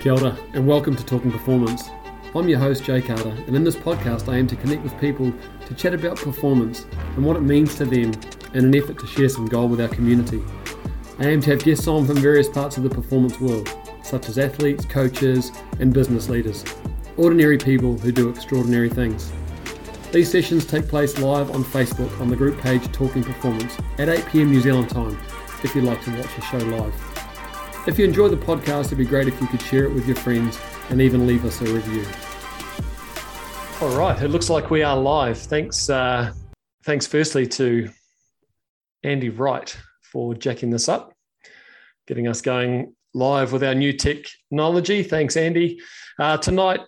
Kia ora, and welcome to Talking Performance. I'm your host, Jay Carter, and in this podcast I aim to connect with people to chat about performance and what it means to them in an effort to share some gold with our community. I aim to have guests on from various parts of the performance world, such as athletes, coaches, and business leaders. Ordinary people who do extraordinary things. These sessions take place live on Facebook on the group page Talking Performance at 8 p.m. New Zealand time, if you'd like to watch the show live. If you enjoy the podcast, it'd be great if you could share it with your friends and even leave us a review. All right, it looks like we are live. Thanks firstly to Andy Wright for jacking this up, getting us going live with our new technology. Thanks, Andy. Tonight,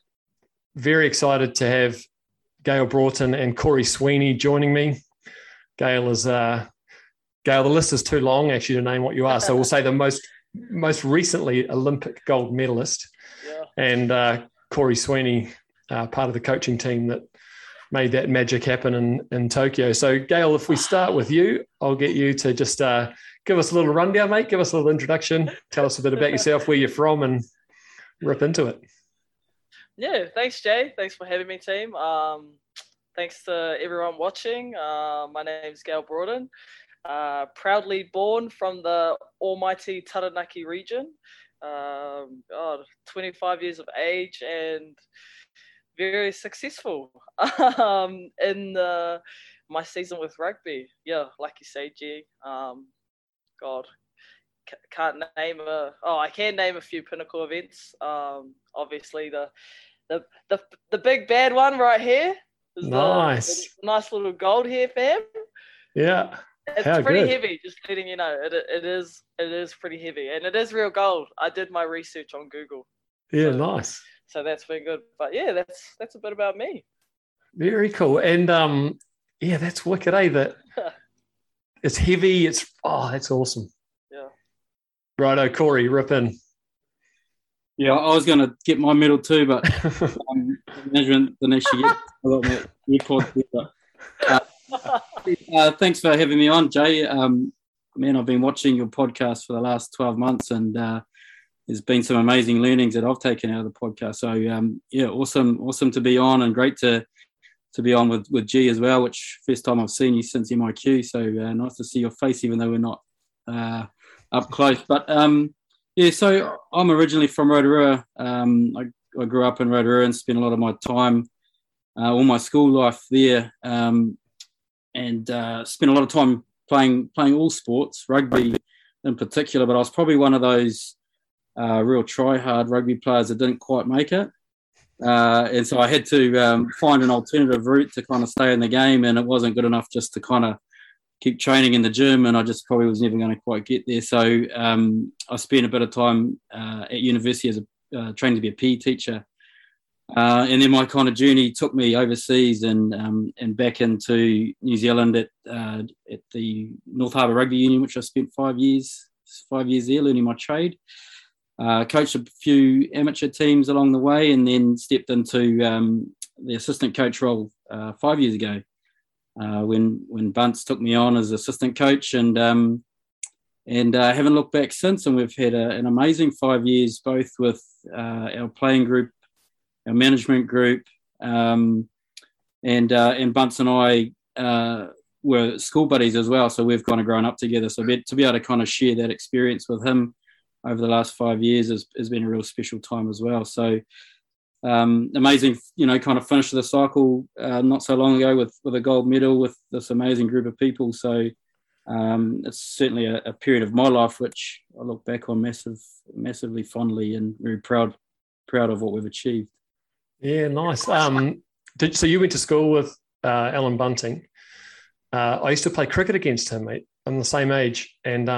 very excited to have Gayle Broughton and Cory Sweeney joining me. Gayle, the list is too long actually to name what you are, so we'll say the most recently Olympic gold medalist, and Cory Sweeney, part of the coaching team that made that magic happen in Tokyo. So Gayle, if we start with you, I'll get you to just give us a little rundown, mate. Give us a little introduction. Tell us a bit about yourself, where you're from, and rip into it. Yeah, thanks, Jay. Thanks for having me, team. Thanks to everyone watching. My name is Gayle Broughton, proudly born from the almighty Taranaki region. 25 years of age and very successful in my season with rugby. Yeah, like you say, Jay. Can't name a. Oh, I can name a few pinnacle events. Obviously the big bad one right here. Is nice. The nice little gold here, fam. Yeah. It's heavy, just letting you know. It is pretty heavy, and it is real gold. I did my research on Google. Yeah, so, nice. So that's been good. But yeah, that's a bit about me. Very cool. And yeah, that's wicked, eh? That it's heavy, that's awesome. Yeah. Righto, Cory, rip in. Yeah, I was going to get my medal too, but management the next year. Thanks for having me on, Jay. I've been watching your podcast for the last 12 months, and there's been some amazing learnings that I've taken out of the podcast. So, awesome to be on, and great to be on with G as well, which first time I've seen you since MIQ. So nice to see your face, even though we're not up close. But so I'm originally from Rotorua. I grew up in Rotorua and spent a lot of my time, all my school life there, and spent a lot of time playing all sports, rugby in particular. But I was probably one of those real try-hard rugby players that didn't quite make it. And so I had to find an alternative route to kind of stay in the game, and it wasn't good enough just to kind of keep training in the gym, and I just probably was never going to quite get there. So I spent a bit of time at university as training to be a PE teacher. And then my kind of journey took me overseas and back into New Zealand at the North Harbour Rugby Union, which I spent 5 years there learning my trade. Coached a few amateur teams along the way, and then stepped into the assistant coach role 5 years ago. When Bunts took me on as assistant coach, and haven't looked back since. And we've had an amazing 5 years, both with our playing group, our management group, and Bunts and I were school buddies as well. So we've kind of grown up together. So to be able to kind of share that experience with him over the last 5 years has been a real special time as well. So. Amazing, kind of finished the cycle not so long ago with a gold medal with this amazing group of people. So it's certainly a period of my life which I look back on massively fondly, and very proud of what we've achieved. Yeah, nice. So you went to school with Allan Bunting. I used to play cricket against him, mate. I'm the same age, and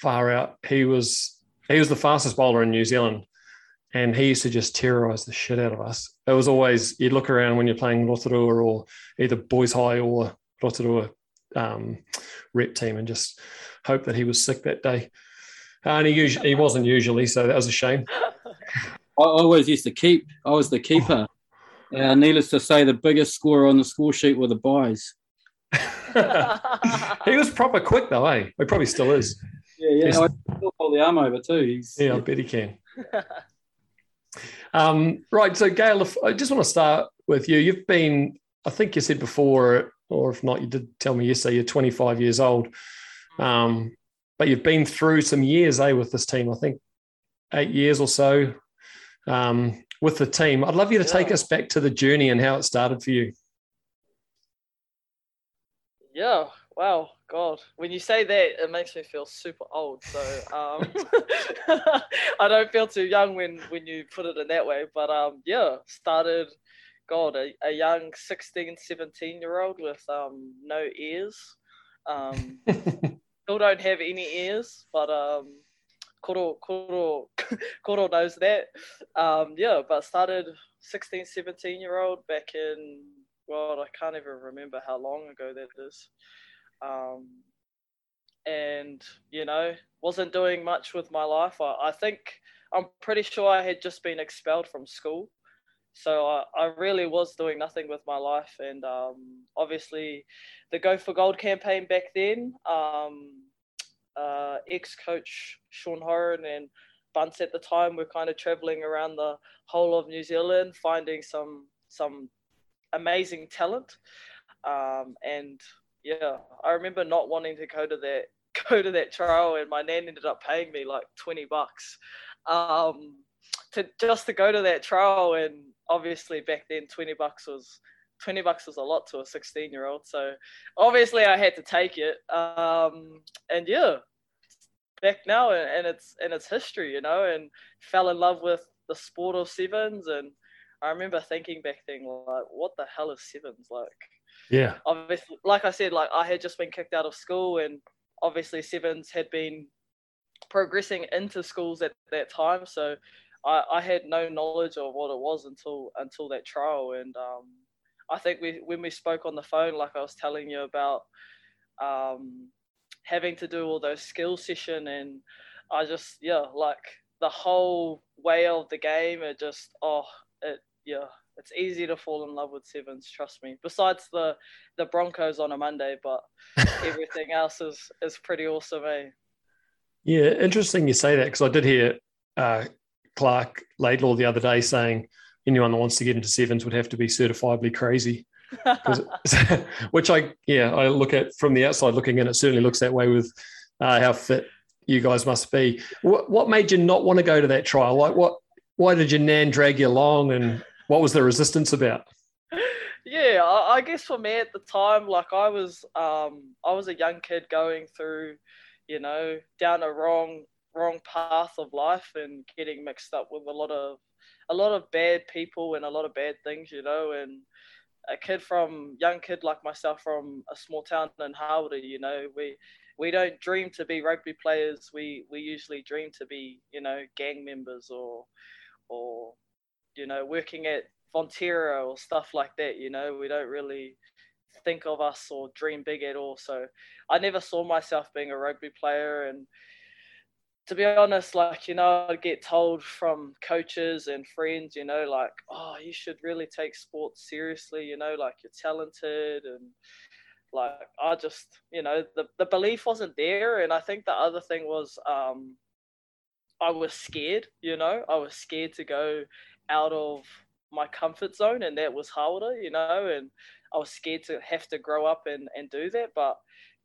far out, he was the fastest bowler in New Zealand. And he used to just terrorise the shit out of us. It was always, you'd look around when you're playing Rotorua or either Boys High or Rotorua rep team, and just hope that he was sick that day. And he wasn't usually, so that was a shame. I always used to keep. I was the keeper. Needless to say, the biggest scorer on the score sheet were the buys. He was proper quick though, eh? He probably still is. Yeah, yeah. I still pull the arm over too. I bet he can. Right, so Gayle, I just want to start with you. You've been, I think you said before, or if not, you did tell me yesterday, you're 25 years old. But you've been through some years, with this team. I think 8 years or so with the team. I'd love you to take us back to the journey and how it started for you. Yeah, wow, God. When you say that, it makes me feel super old. So I don't feel too young when you put it in that way. But started, a young 16, 17-year-old with no ears. Still don't have any ears, but Koro knows that. But started 16, 17-year-old back in... God, I can't even remember how long ago that is. And, wasn't doing much with my life. I think, I'm pretty sure I had just been expelled from school. So I really was doing nothing with my life. And obviously the Go For Gold campaign back then, ex-coach Sean Horan and Bunts at the time were kind of travelling around the whole of New Zealand, finding some amazing talent, and I remember not wanting to go to that trial, and my nan ended up paying me like $20 to go to that trial. And obviously back then $20 was a lot to a 16-year-old, so obviously I had to take it. Back now, and it's history, and fell in love with the sport of sevens. And I remember thinking back then, like, what the hell is sevens like? Yeah. Obviously, like I said, I had just been kicked out of school, and obviously sevens had been progressing into schools at that time. So I had no knowledge of what it was until that trial. And I think when we spoke on the phone, like I was telling you about having to do all those skill session, and I just, the whole way of the game, it just, it's easy to fall in love with sevens, trust me. Besides the Broncos on a Monday, but everything else is pretty awesome, eh? Yeah, interesting you say that, because I did hear Clark Laidlaw the other day saying anyone that wants to get into sevens would have to be certifiably crazy. Which I look at from the outside looking in, it certainly looks that way with how fit you guys must be. What made you not want to go to that trial? Like what? Why did your nan drag you along, and what was the resistance about? Yeah, I guess for me at the time, I was a young kid going through, down a wrong path of life and getting mixed up with a lot of bad people and a lot of bad things, and young kid like myself from a small town in Hāwera, we don't dream to be rugby players. We usually dream to be, gang members or working at Fonterra or stuff like that, we don't really think of us or dream big at all. So I never saw myself being a rugby player. And to be honest, I'd get told from coaches and friends, oh, you should really take sports seriously, you're talented. And I just, the belief wasn't there. And I think the other thing was I was scared, I was scared to go out of my comfort zone, and that was Hāwera, and I was scared to have to grow up and do that. But,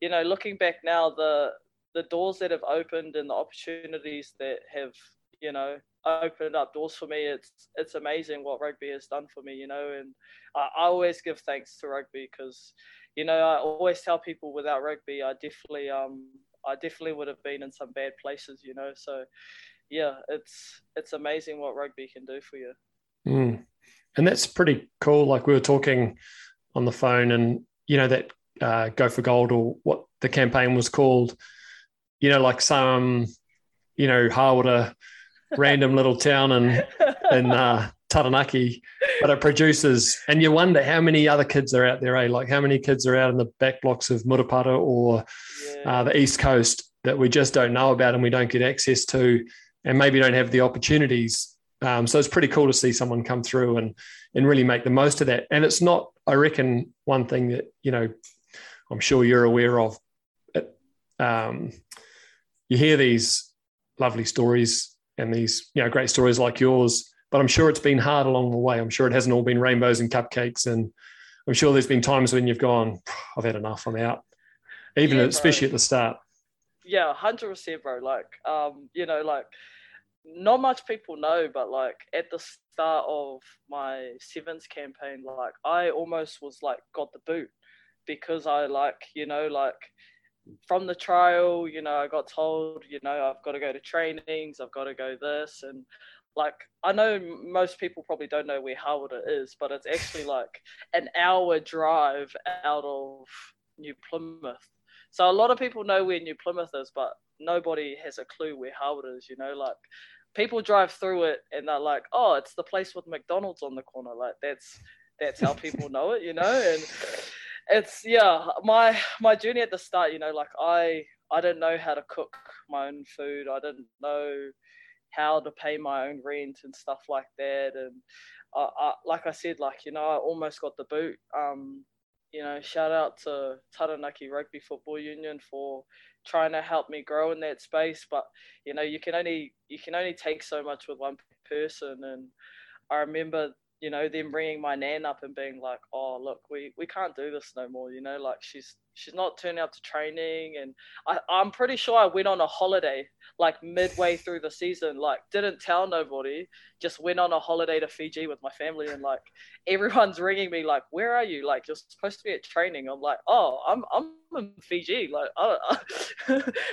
looking back now, the doors that have opened and the opportunities that have, opened up doors for me, it's amazing what rugby has done for me, and I always give thanks to rugby, because, I always tell people without rugby, I definitely would have been in some bad places, So, it's amazing what rugby can do for you. Mm. And that's pretty cool. Like we were talking on the phone, and that Go For Gold, or what the campaign was called. Some, Hāwera, random little town in Taranaki, but it produces, and you wonder how many other kids are out there, eh? Like how many kids are out in the back blocks of Murupara or the East Coast that we just don't know about and we don't get access to, and maybe don't have the opportunities. So it's pretty cool to see someone come through and really make the most of that. And it's not, I reckon, one thing that, I'm sure you're aware of. You hear these lovely stories and these, great stories like yours, But I'm sure it's been hard along the way. I'm sure it hasn't all been rainbows and cupcakes. And I'm sure there's been times when you've gone, I've had enough, I'm out. Even especially at the start. Yeah, 100%, bro. Like, you know, like, not much people know, but like at the start of my sevens campaign, like I almost was like got the boot because I like, you know, like from the trial, you know, I got told, you know, I've got to go to trainings, I've got to go this. And like, I know most people probably don't know where Hāwera is, but it's actually like an hour drive out of New Plymouth. So a lot of people know where New Plymouth is, but nobody has a clue where Hāwera is, you know, like people drive through it and they're like, oh, it's the place with McDonald's on the corner. Like that's how people know it, you know? And it's, yeah, my journey at the start, you know, like I didn't know how to cook my own food. I didn't know how to pay my own rent and stuff like that. And I like I said, like, you know, I almost got the boot. You know, shout out to Taranaki Rugby Football Union for trying to help me grow in that space. But, you know, you can only take so much with one person. And I remember, you know, them bringing my nan up and being like, oh, look, we can't do this no more. You know, like she's not turning up to training. And I'm pretty sure I went on a holiday, like midway through the season, like didn't tell nobody, just went on a holiday to Fiji with my family. And like, everyone's ringing me like, where are you? Like, you're supposed to be at training. I'm like, oh, I'm in Fiji. Like,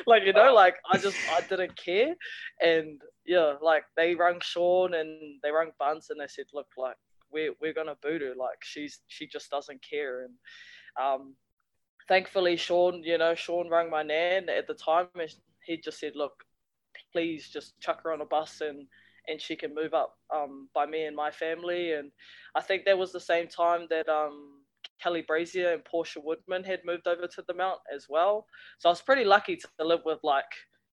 like, you know, like I didn't care. And yeah, like they rang Sean and they rang Bunce and they said, look, like we're going to boot her. Like she just doesn't care. And, thankfully, Sean rang my nan at the time and he just said, look, please just chuck her on a bus and she can move up by me and my family. And I think that was the same time that Kelly Brazier and Portia Woodman had moved over to the Mount as well. So I was pretty lucky to live with like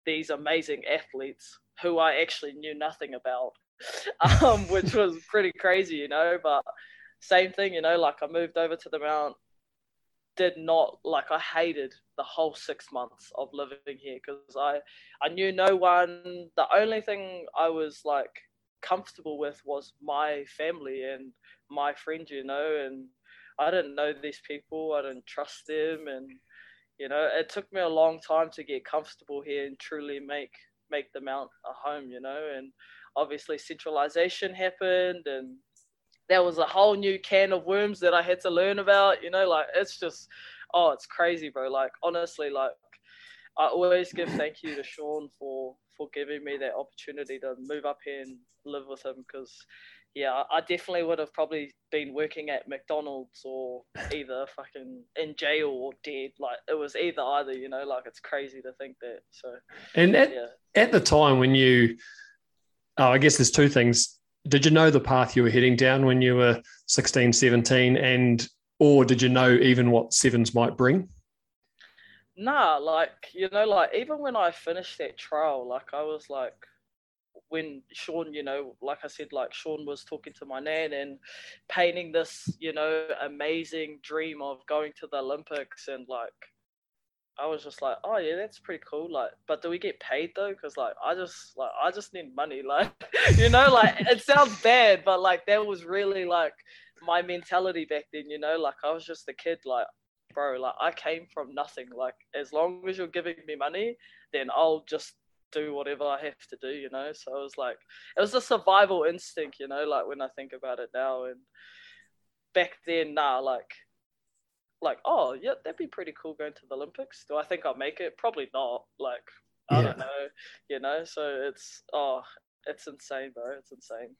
these amazing athletes who I actually knew nothing about, which was pretty crazy, you know. But same thing, you know, like I moved over to the Mount. Did not like I hated the whole 6 months of living here because I knew no one. The only thing I was like comfortable with was my family and my friends, you know, and I didn't know these people, I didn't trust them, and you know, it took me a long time to get comfortable here and truly make the Mount a home, you know. And obviously centralization happened and there was a whole new can of worms that I had to learn about, you know, like, it's just, oh, it's crazy, bro. Like, honestly, like, I always give thank you to Sean for giving me that opportunity to move up here and live with him because, yeah, I definitely would have probably been working at McDonald's or either fucking in jail or dead. Like, it was either, you know, like, it's crazy to think that, so. And at the time when you, oh, I guess there's two things. Did you know the path you were heading down when you were 16, 17, or did you know even what sevens might bring? Nah, like, you know, like, even when I finished that trial, like, I was like, when Sean, you know, like I said, like, Sean was talking to my nan and painting this, you know, amazing dream of going to the Olympics and, like, I was just like, oh yeah, that's pretty cool. Like, but do we get paid though? Because like, I just need money. Like, you know, like it sounds bad, but like that was really like my mentality back then. You know, like I was just a kid. Like, bro, like I came from nothing. Like, as long as you're giving me money, then I'll just do whatever I have to do. You know. So I was like, it was a survival instinct. You know, like when I think about it now, and back then, nah, like, oh, yeah, that'd be pretty cool going to the Olympics. Do I think I'll make it? Probably not. Like, I don't know, you know? So it's insane, bro. It's insane.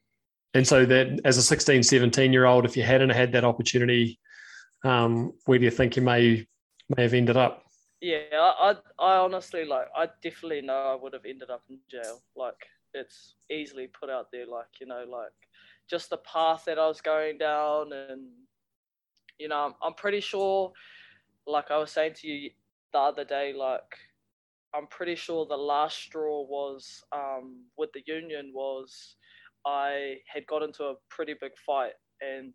And so that as a 16, 17-year-old, if you hadn't had that opportunity, where do you think you may have ended up? Yeah, I honestly, like, I definitely know I would have ended up in jail. Like, it's easily put out there, like, you know, like, just the path that I was going down and, you know, I'm pretty sure, like I was saying to you the other day, like I'm pretty sure the last straw was with the union was I had got into a pretty big fight and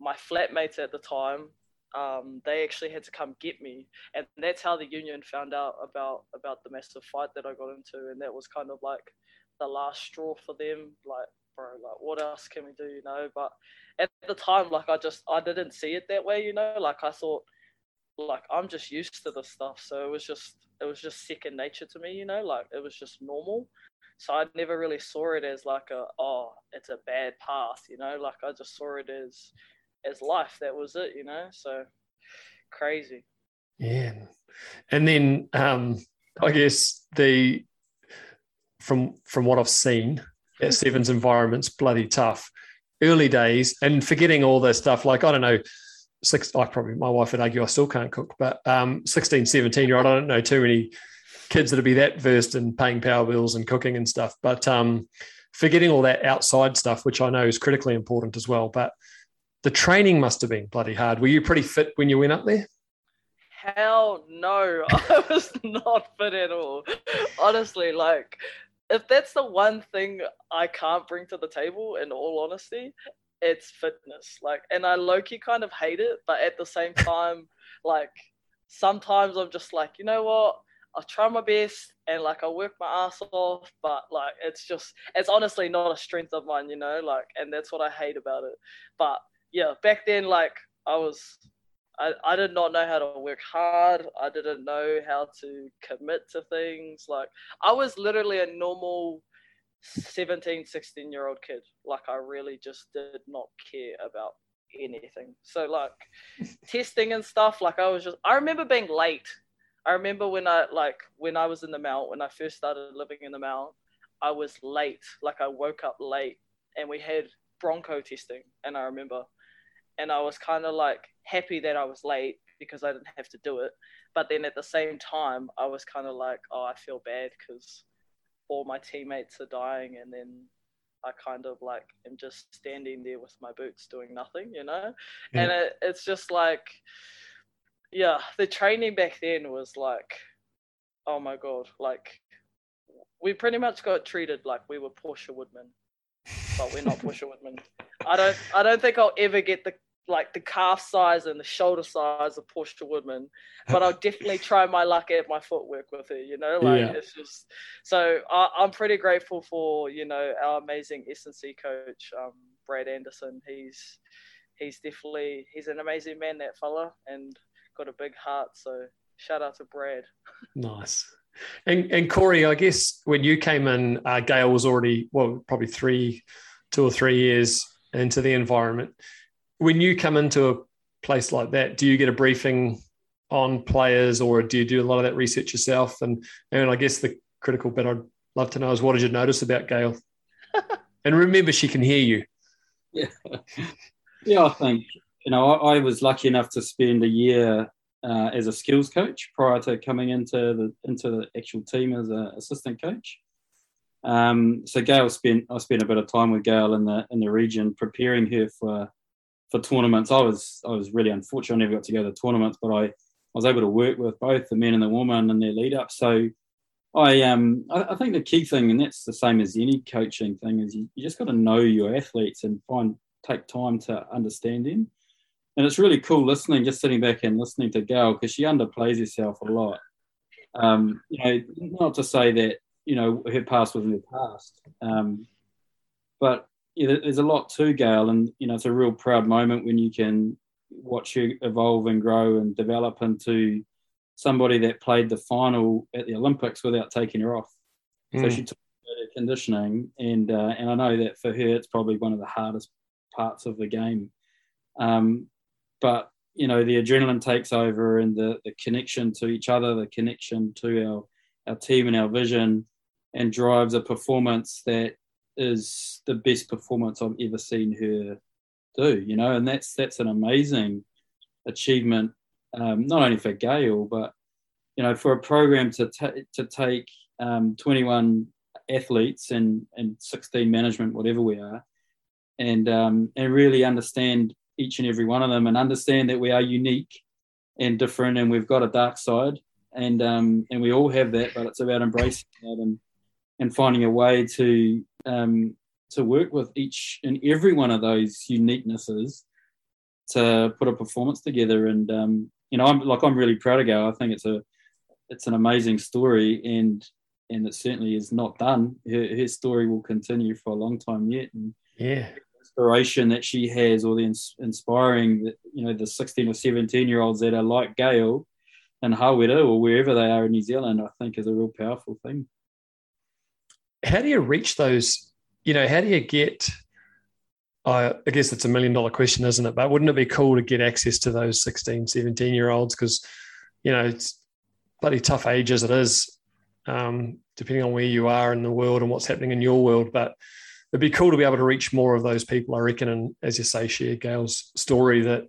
my flatmates at the time they actually had to come get me. And that's how the union found out about the massive fight that I got into. And that was kind of like the last straw for them. Like, bro, like, what else can we do, you know? But at the time, like, I didn't see it that way, you know? Like, I thought, like, I'm just used to this stuff. So it was just second nature to me, you know? Like, it was just normal. So I never really saw it as like it's a bad path, you know? Like, I just saw it as life. That was it, you know? So crazy. Yeah. And then I guess from what I've seen, that Sevens environment's bloody tough. Early days, and forgetting all this stuff, like, I don't know, my wife would argue I still can't cook, but 16, 17-year-old, I don't know too many kids that'd be that versed in paying power bills and cooking and stuff. But forgetting all that outside stuff, which I know is critically important as well, but the training must have been bloody hard. Were you pretty fit when you went up there? Hell no, I was not fit at all. Honestly, like, if that's the one thing I can't bring to the table, in all honesty, it's fitness. Like, and I low-key kind of hate it, but at the same time, like, sometimes I'm just like, you know what? I'll try my best and, like, I'll work my ass off, but, like, it's honestly not a strength of mine, you know? Like, and that's what I hate about it. But, yeah, back then, like, I did not know how to work hard. I didn't know how to commit to things. Like, I was literally a normal 17, 16-year-old kid. Like, I really just did not care about anything. So, like, testing and stuff, like, I remember being late. I remember when I was in the Mount, when I first started living in the Mount, I was late. Like, I woke up late and we had bronco testing. And I remember, and I was kind of like happy that I was late because I didn't have to do it. But then at the same time, I was kind of like, oh, I feel bad because all my teammates are dying. And then I kind of like am just standing there with my boots doing nothing, you know? Yeah. And it's just like, yeah, the training back then was like, oh my God, like, we pretty much got treated like we were Portia Woodman, but we're not Portia Woodman. I don't think I'll ever get the calf size and the shoulder size of Portia Woodman, but I'll definitely try my luck at my footwork with her, you know? Like, yeah. It's just, so I'm pretty grateful for, you know, our amazing S&C coach, Brad Anderson. He's an amazing man, that fella, and got a big heart, so shout out to Brad. Nice. And Cory, I guess when you came in, Gayle was already, well, probably two or three years into the environment. When you come into a place like that, do you get a briefing on players, or do you do a lot of that research yourself? And I guess the critical bit I'd love to know is, what did you notice about Gayle? And remember, she can hear you. Yeah, I think, you know, I was lucky enough to spend a year as a skills coach prior to coming into the actual team as an assistant coach. So I spent a bit of time with Gayle in the region, preparing her for tournaments. I was really unfortunate. I never got to go to tournaments, but I was able to work with both the men and the women in their lead up. So I think the key thing, and that's the same as any coaching thing, is you just got to know your athletes and take time to understand them. And it's really cool listening, just sitting back and listening to Gayle, because she underplays herself a lot. You know, not to say that, you know, her past was her past, but yeah, there's a lot to Gayle, and, you know, it's a real proud moment when you can watch her evolve and grow and develop into somebody that played the final at the Olympics without taking her off. Mm. So she took her conditioning, and I know that for her it's probably one of the hardest parts of the game. But, you know, the adrenaline takes over, and the connection to each other, the connection to our team and our vision, and drives a performance that is the best performance I've ever seen her do, you know? And that's an amazing achievement, not only for Gayle, but, you know, for a program to take 21 athletes and 16 management, whatever we are, and really understand each and every one of them, and understand that we are unique and different, and we've got a dark side, and we all have that, but it's about embracing that and finding a way to work with each and every one of those uniquenesses to put a performance together. And you know, I'm really proud of Gayle. I think it's an amazing story, and it certainly is not done. Her story will continue for a long time yet. And yeah, the inspiration that she has, or the inspiring, you know, the 16 or 17 year olds that are like Gayle and Hāwera or wherever they are in New Zealand, I think is a real powerful thing. How do you reach those, you know, how do you get, I guess it's $1 million question, isn't it? But wouldn't it be cool to get access to those 16, 17 year olds? Because, you know, it's bloody tough age as it is, depending on where you are in the world and what's happening in your world. But it'd be cool to be able to reach more of those people, I reckon. And as you say, share Gayle's story, that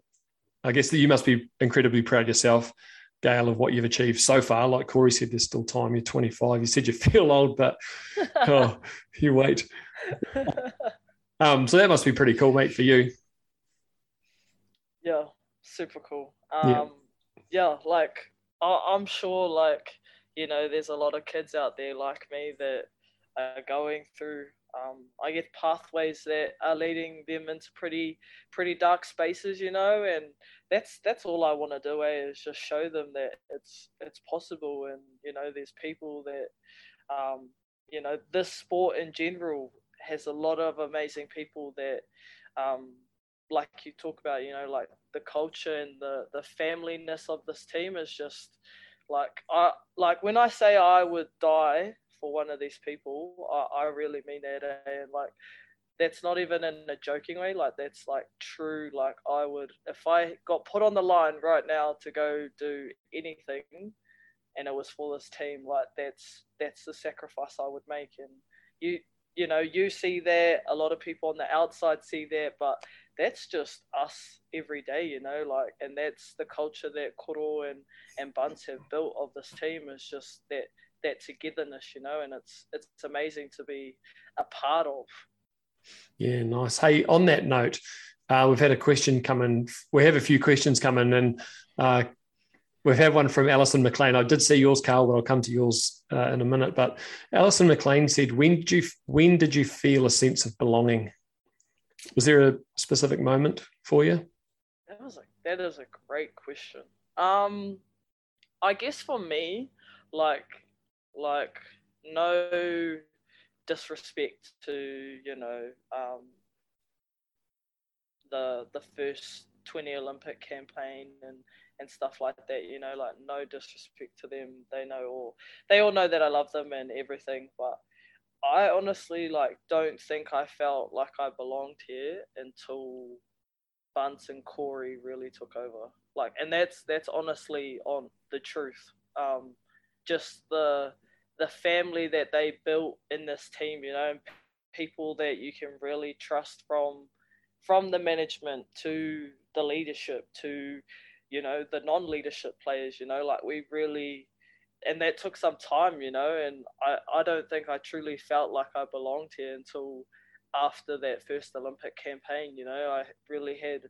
I guess that you must be incredibly proud yourself, Gayle, of what you've achieved so far. Like Cory said, there's still time. You're 25. You said you feel old, but oh, you wait. So that must be pretty cool, mate, for you. Yeah, super cool. Yeah, like I'm sure, like, you know, there's a lot of kids out there like me that are going through, I guess, pathways that are leading them into pretty dark spaces, you know, and that's all I want to do, is just show them that it's possible, and, you know, there's people that, you know, this sport in general has a lot of amazing people that, like you talk about, you know, like the culture and the familyness of this team is just, like when I say I would die for one of these people, I really mean that. And like, that's not even in a joking way. Like, that's like true. Like, I would, if I got put on the line right now to go do anything, and it was for this team, like that's the sacrifice I would make. And you know, you see that, a lot of people on the outside see that, but that's just us every day, you know, like, and that's the culture that Koro and Bunts have built of this team, is just that togetherness, you know, and it's amazing to be a part of. Yeah, nice. Hey, on that note, we've had a question come in. We have a few questions come in, and we've had one from Alison McLean. I did see yours, Carl, but I'll come to yours in a minute. But Alison McLean said, when did you feel a sense of belonging? Was there a specific moment for you? That is a great question. I guess for me, like no disrespect to, you know, the first 20 Olympic campaign and stuff like that, you know, like no disrespect to them. They all know that I love them and everything, but I honestly like don't think I felt like I belonged here until Bunts and Cory really took over. Like, and that's honestly on the truth. Just the family that they built in this team, you know, and people that you can really trust, from the management to the leadership to, you know, the non-leadership players, you know, like we really, and that took some time, you know, and I don't think I truly felt like I belonged here until after that first Olympic campaign, you know. I really had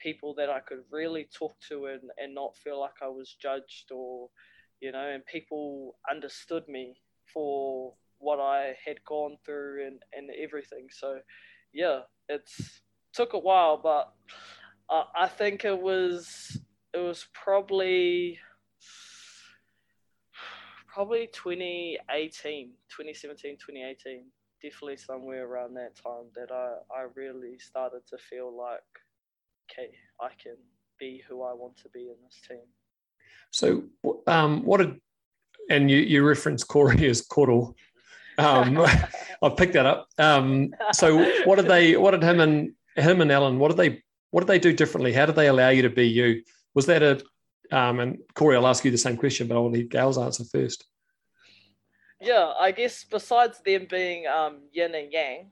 people that I could really talk to and not feel like I was judged, or, you know, and people understood me for what I had gone through and everything. So, yeah, it's took a while, but I think it was probably 2018, definitely somewhere around that time that I really started to feel like, okay, I can be who I want to be in this team. So you referenced Cory as Koro. I've picked that up. So what did him and Allan, what did they do differently? How did they allow you to be you? Was that and Cory, I'll ask you the same question, but I'll need Gayle's answer first. Yeah, I guess besides them being yin and yang,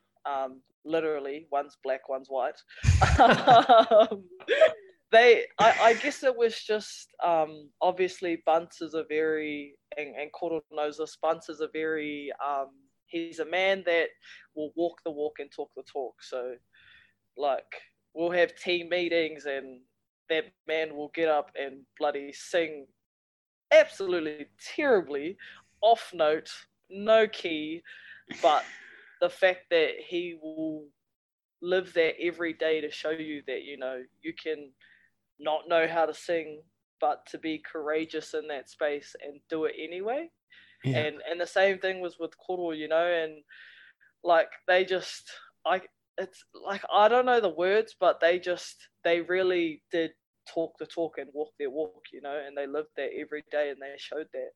literally one's black, one's white. I guess it was just, obviously Bunts is a very, and Koro knows this, Bunts is a very, he's a man that will walk the walk and talk the talk. So, like, we'll have team meetings and that man will get up and bloody sing absolutely terribly, off note, no key, but the fact that he will live that every day to show you that, you know, you can not know how to sing, but to be courageous in that space and do it anyway. Yeah. And the same thing was with Koro, you know, and like they just, it's like, I don't know the words, but they really did talk the talk and walk their walk, you know, and they lived that every day and they showed that.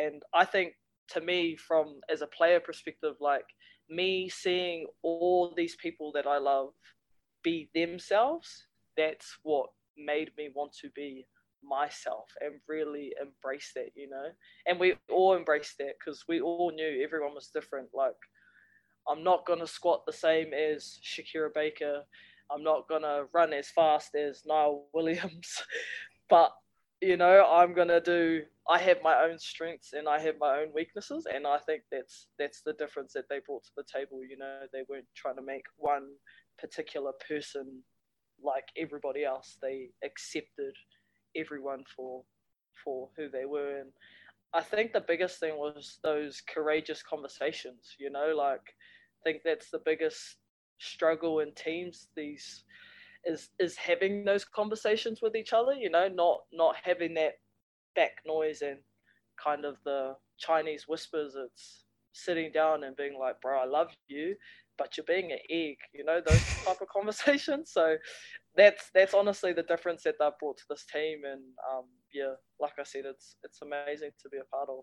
And I think to me, from as a player perspective, like me seeing all these people that I love be themselves, that's what made me want to be myself and really embrace that, you know. And we all embraced that because we all knew everyone was different. Like, I'm not going to squat the same as Shakira Baker. I'm not going to run as fast as Niall Williams. But, you know, I have my own strengths and I have my own weaknesses. And I think that's the difference that they brought to the table. You know, they weren't trying to make one particular person like everybody else. They accepted everyone for who they were. And I think the biggest thing was those courageous conversations, you know, like I think that's the biggest struggle in teams is having those conversations with each other, you know, not having that back noise and kind of the Chinese whispers. It's sitting down and being like, bro, I love you, but you're being an egg, you know, those type of conversations. So that's honestly the difference that they've brought to this team. And yeah, like I said, it's amazing to be a part of.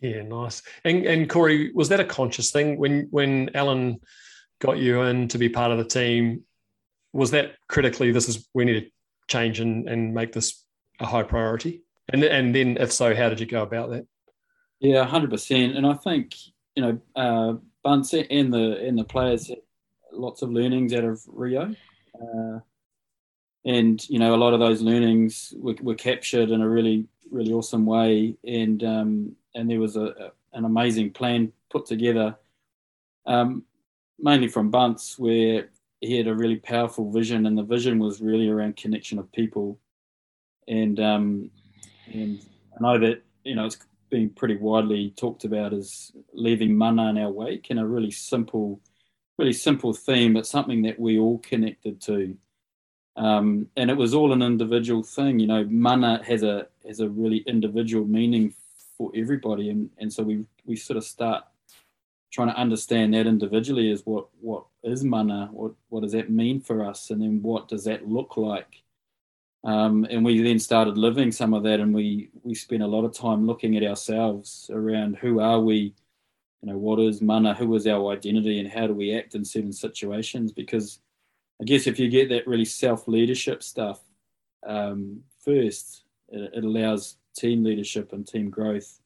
Yeah, nice. And Cory, was that a conscious thing when Allan got you in to be part of the team? Was that critically, this is, we need to change and make this a high priority? And then if so, how did you go about that? Yeah, 100%. And I think, you know, Bunce and the players had lots of learnings out of Rio. And, you know, a lot of those learnings were captured in a really, really awesome way. And there was an amazing plan put together, mainly from Bunce, where he had a really powerful vision, and the vision was really around connection of people. And I know that, you know, it's been pretty widely talked about as leaving mana in our wake, and a really simple theme, but something that we all connected to. And it was all an individual thing, you know. Mana has a really individual meaning for everybody, and so we sort of start trying to understand that individually, is what is mana, what does that mean for us, and then what does that look like? And we then started living some of that, and we spent a lot of time looking at ourselves around who are we, you know, what is mana, who is our identity, and how do we act in certain situations? Because I guess if you get that really self-leadership stuff first, it allows team leadership and team growth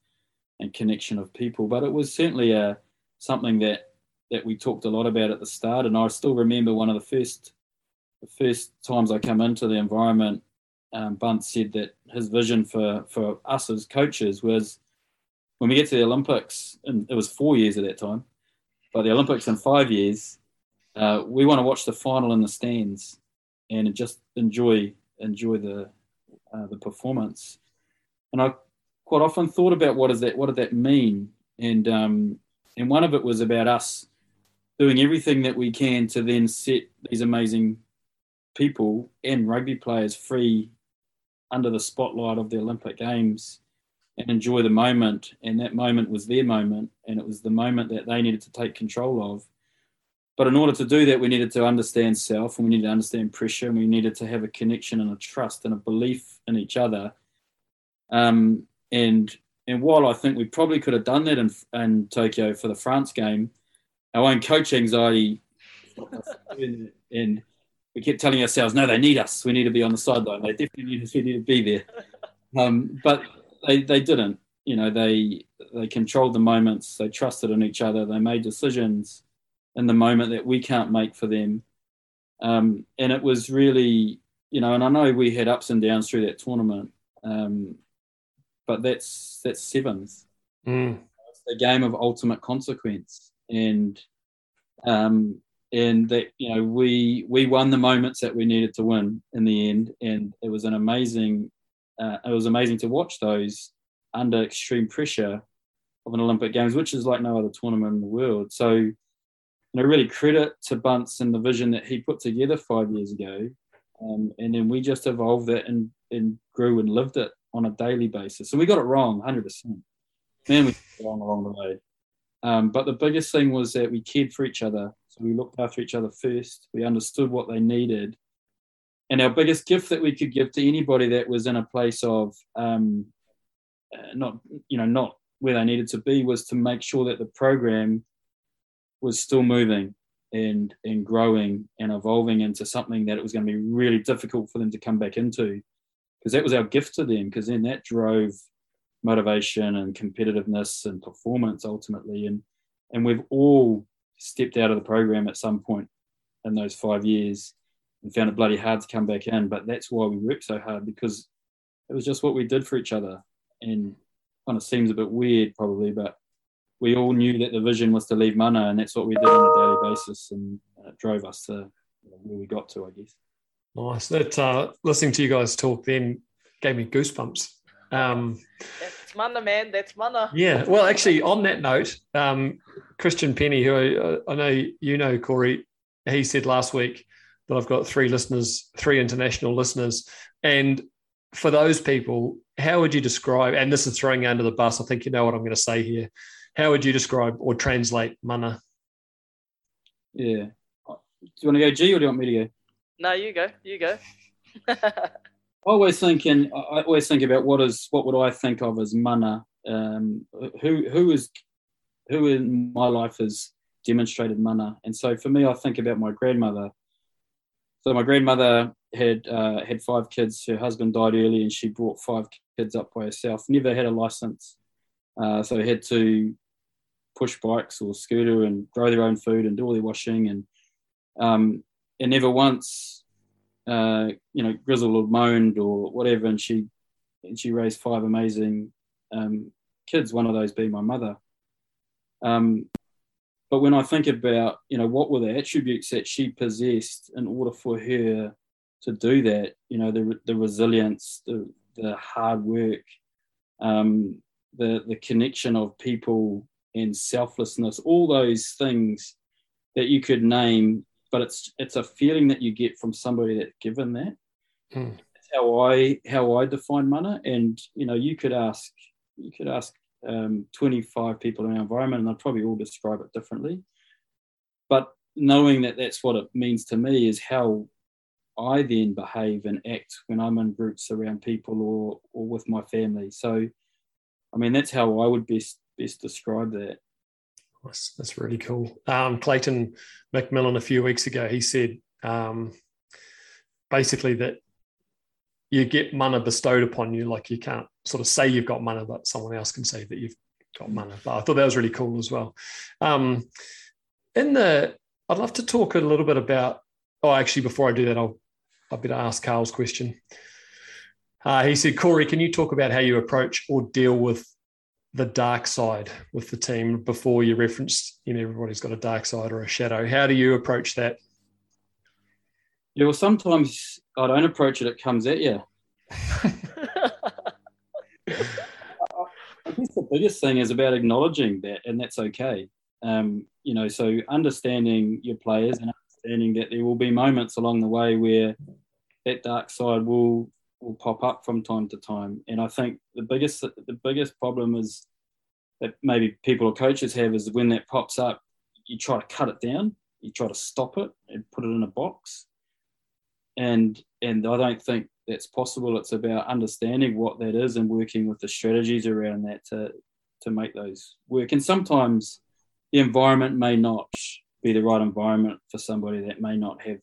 and connection of people. But it was certainly something that we talked a lot about at the start. And I still remember one of the first times I come into the environment, Bunce said that his vision for us as coaches was, when we get to the Olympics, and it was 4 years at that time, but the Olympics in 5 years, we want to watch the final in the stands and just enjoy the performance. And I quite often thought about what did that mean? And one of it was about us doing everything that we can to then set these amazing people and rugby players free under the spotlight of the Olympic Games and enjoy the moment. And that moment was their moment, and it was the moment that they needed to take control of. But in order to do that, we needed to understand self, and we needed to understand pressure, and we needed to have a connection and a trust and a belief in each other. And while I think we probably could have done that in Tokyo for the France game, our own coach anxiety, and we kept telling ourselves, no, they need us. We need to be on the sideline. They definitely need us. We need to be there. But they didn't. You know, they controlled the moments. They trusted in each other. They made decisions in the moment that we can't make for them. And it was really, you know, and I know we had ups and downs through that tournament, but that's sevens. Mm. It's the game of ultimate consequence. And that, you know, we won the moments that we needed to win in the end. And it was amazing to watch those under extreme pressure of an Olympic Games, which is like no other tournament in the world. So you know, really credit to Bunts and the vision that he put together 5 years ago. And then we just evolved it and grew and lived it on a daily basis. So we got it wrong, 100%. Man, we got it wrong along the way. But the biggest thing was that we cared for each other. So we looked after each other first. We understood what they needed. And our biggest gift that we could give to anybody that was in a place of not where they needed to be was to make sure that the program was still moving and growing and evolving into something that it was going to be really difficult for them to come back into, because that was our gift to them, because then that drove motivation and competitiveness and performance ultimately. And we've all stepped out of the program at some point in those 5 years and found it bloody hard to come back in. But that's why we worked so hard, because it was just what we did for each other. And kind of seems a bit weird probably, but we all knew that the vision was to leave mana, and that's what we did on a daily basis, and it drove us to where we got to, I guess. Nice. That listening to you guys talk then gave me goosebumps. That's mana, man. That's mana. Yeah. Well, actually, on that note, Christian Penny, who I know you know, Corey, he said last week that I've got three international listeners. And for those people, how would you describe, and this is throwing you under the bus, I think you know what I'm going to say here, how would you describe or translate mana? Yeah. Do you want to go G or do you want me to go? No, you go. I always think about what would I think of as mana? Who in my life has demonstrated mana? And so for me, I think about my grandmother. So my grandmother had five kids. Her husband died early, and she brought five kids up by herself. Never had a license, so had to push bikes or scooter and grow their own food and do all their washing, and never once. Grizzled or moaned or whatever, and she raised five amazing kids, one of those being my mother. But when I think about, what were the attributes that she possessed in order for her to do that, the resilience, the hard work, the connection of people and selflessness, all those things that you could name. But it's a feeling that you get from somebody that's given that. Mm. That's how I define mana. And you could ask 25 people in our environment, and they'll probably all describe it differently. But knowing that that's what it means to me is how I then behave and act when I'm in groups around people or with my family. So, that's how I would best describe that. That's really cool. Clayton McMillan, a few weeks ago, he said basically that you get mana bestowed upon you. Like, you can't sort of say you've got mana, but someone else can say that you've got mana. But I thought that was really cool as well. I'd love to talk a little bit about, before I do that, I better ask Carl's question. He said, Corey, can you talk about how you approach or deal with the dark side with the team? Before you referenced, everybody's got a dark side or a shadow. How do you approach that? Yeah, well, sometimes I don't approach it, it comes at you. I guess the biggest thing is about acknowledging that, and that's okay. So understanding your players and understanding that there will be moments along the way where that dark side will pop up from time to time. And I think the biggest problem is that maybe people or coaches have is when that pops up, you try to cut it down, you try to stop it and put it in a box. And I don't think that's possible. It's about understanding what that is and working with the strategies around that to make those work. And sometimes the environment may not be the right environment for somebody that may not have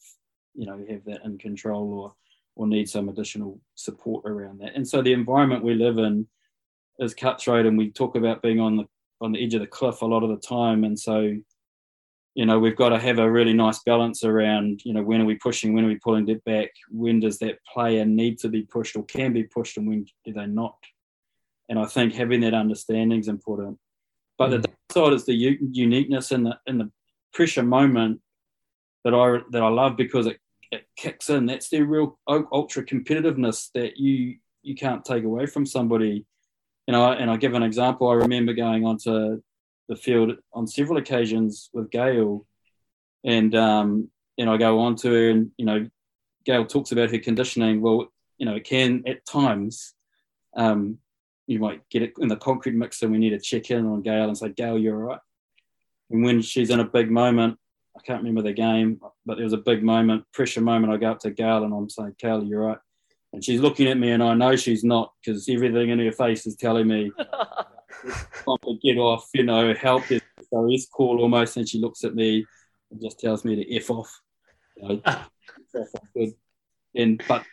that in control or need some additional support around that. And so the environment we live in is cutthroat, and we talk about being on the edge of the cliff a lot of the time. And so, we've got to have a really nice balance around, when are we pushing, when are we pulling it back, when does that player need to be pushed or can be pushed, and when do they not? And I think having that understanding is important. But the dark side is the uniqueness in the pressure moment that I love, because it kicks in. That's their real ultra competitiveness that you can't take away from somebody. And I give an example. I remember going onto the field on several occasions with Gayle, And I go on to her, and, you know, Gayle talks about her conditioning. Well, you know, it can at times, you might get it in the concrete mixer. We need to check in on Gayle and say, Gayle, you're all right. And when she's in a big moment, I can't remember the game, but there was a big moment, pressure moment. I go up to Gayle and I'm saying, Gayle, you're right. And she's looking at me, and I know she's not, because everything in her face is telling me, get off, you know, help. So it's cool almost. And she looks at me and just tells me to F off. You know, but,